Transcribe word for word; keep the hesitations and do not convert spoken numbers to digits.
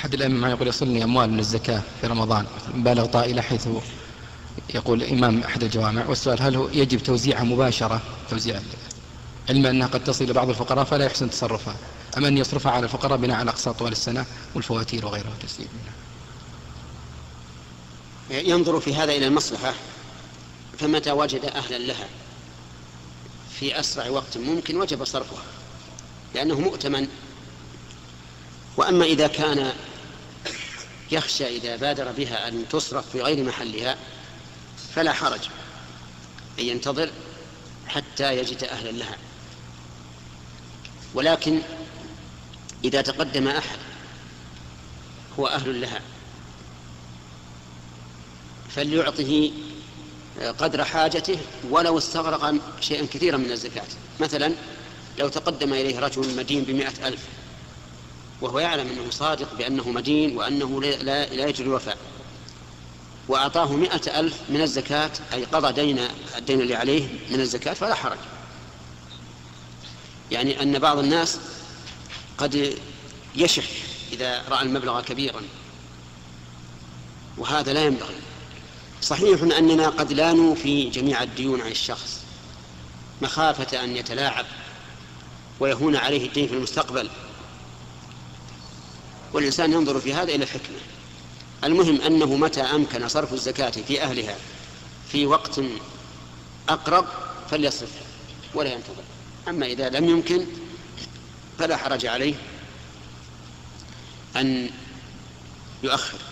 أحد الأئمة يقول يصلني أموال من الزكاة في رمضان مبالغ طائلة، حيث يقول إمام أحد الجوامع، والسؤال هل هو يجب توزيعها مباشرة توزيع، علما أنها قد تصل إلى بعض الفقراء فلا يحسن تصرفها، أم أن يصرفها على الفقراء بناء على أقساط طوال السنة والفواتير وغيرها تسليم؟ ينظر في هذا إلى المصلحة، فمتى وجد أهلا لها في أسرع وقت ممكن وجب صرفها لأنه مؤتمن. وأما إذا كان يخشى إذا بادر بها أن تصرف في غير محلها فلا حرج أن ينتظر حتى يجد أهلا لها، ولكن إذا تقدم أحد هو أهل لها فليعطه قدر حاجته ولو استغرق شيئا كثيرا من الزكاة. مثلا لو تقدم إليه رجل مدين بمائة ألف وهو يعلم أنه صادق بأنه مدين وأنه لا يجري الوفاء، وأعطاه مائة ألف من الزكاة أي قضى دين الدين اللي عليه من الزكاة فلا حرج. يعني أن بعض الناس قد يشح إذا رأى المبلغ كبيرا، وهذا لا ينبغي. صحيح أننا قد لا نوفي جميع الديون عن الشخص مخافة أن يتلاعب ويهون عليه الدين في المستقبل، والإنسان ينظر في هذا إلى الحكمة. المهم أنه متى أمكن صرف الزكاة في أهلها في وقت أقرب فليصرفها ولا ينتظر. أما إذا لم يمكن فلا حرج عليه أن يؤخر.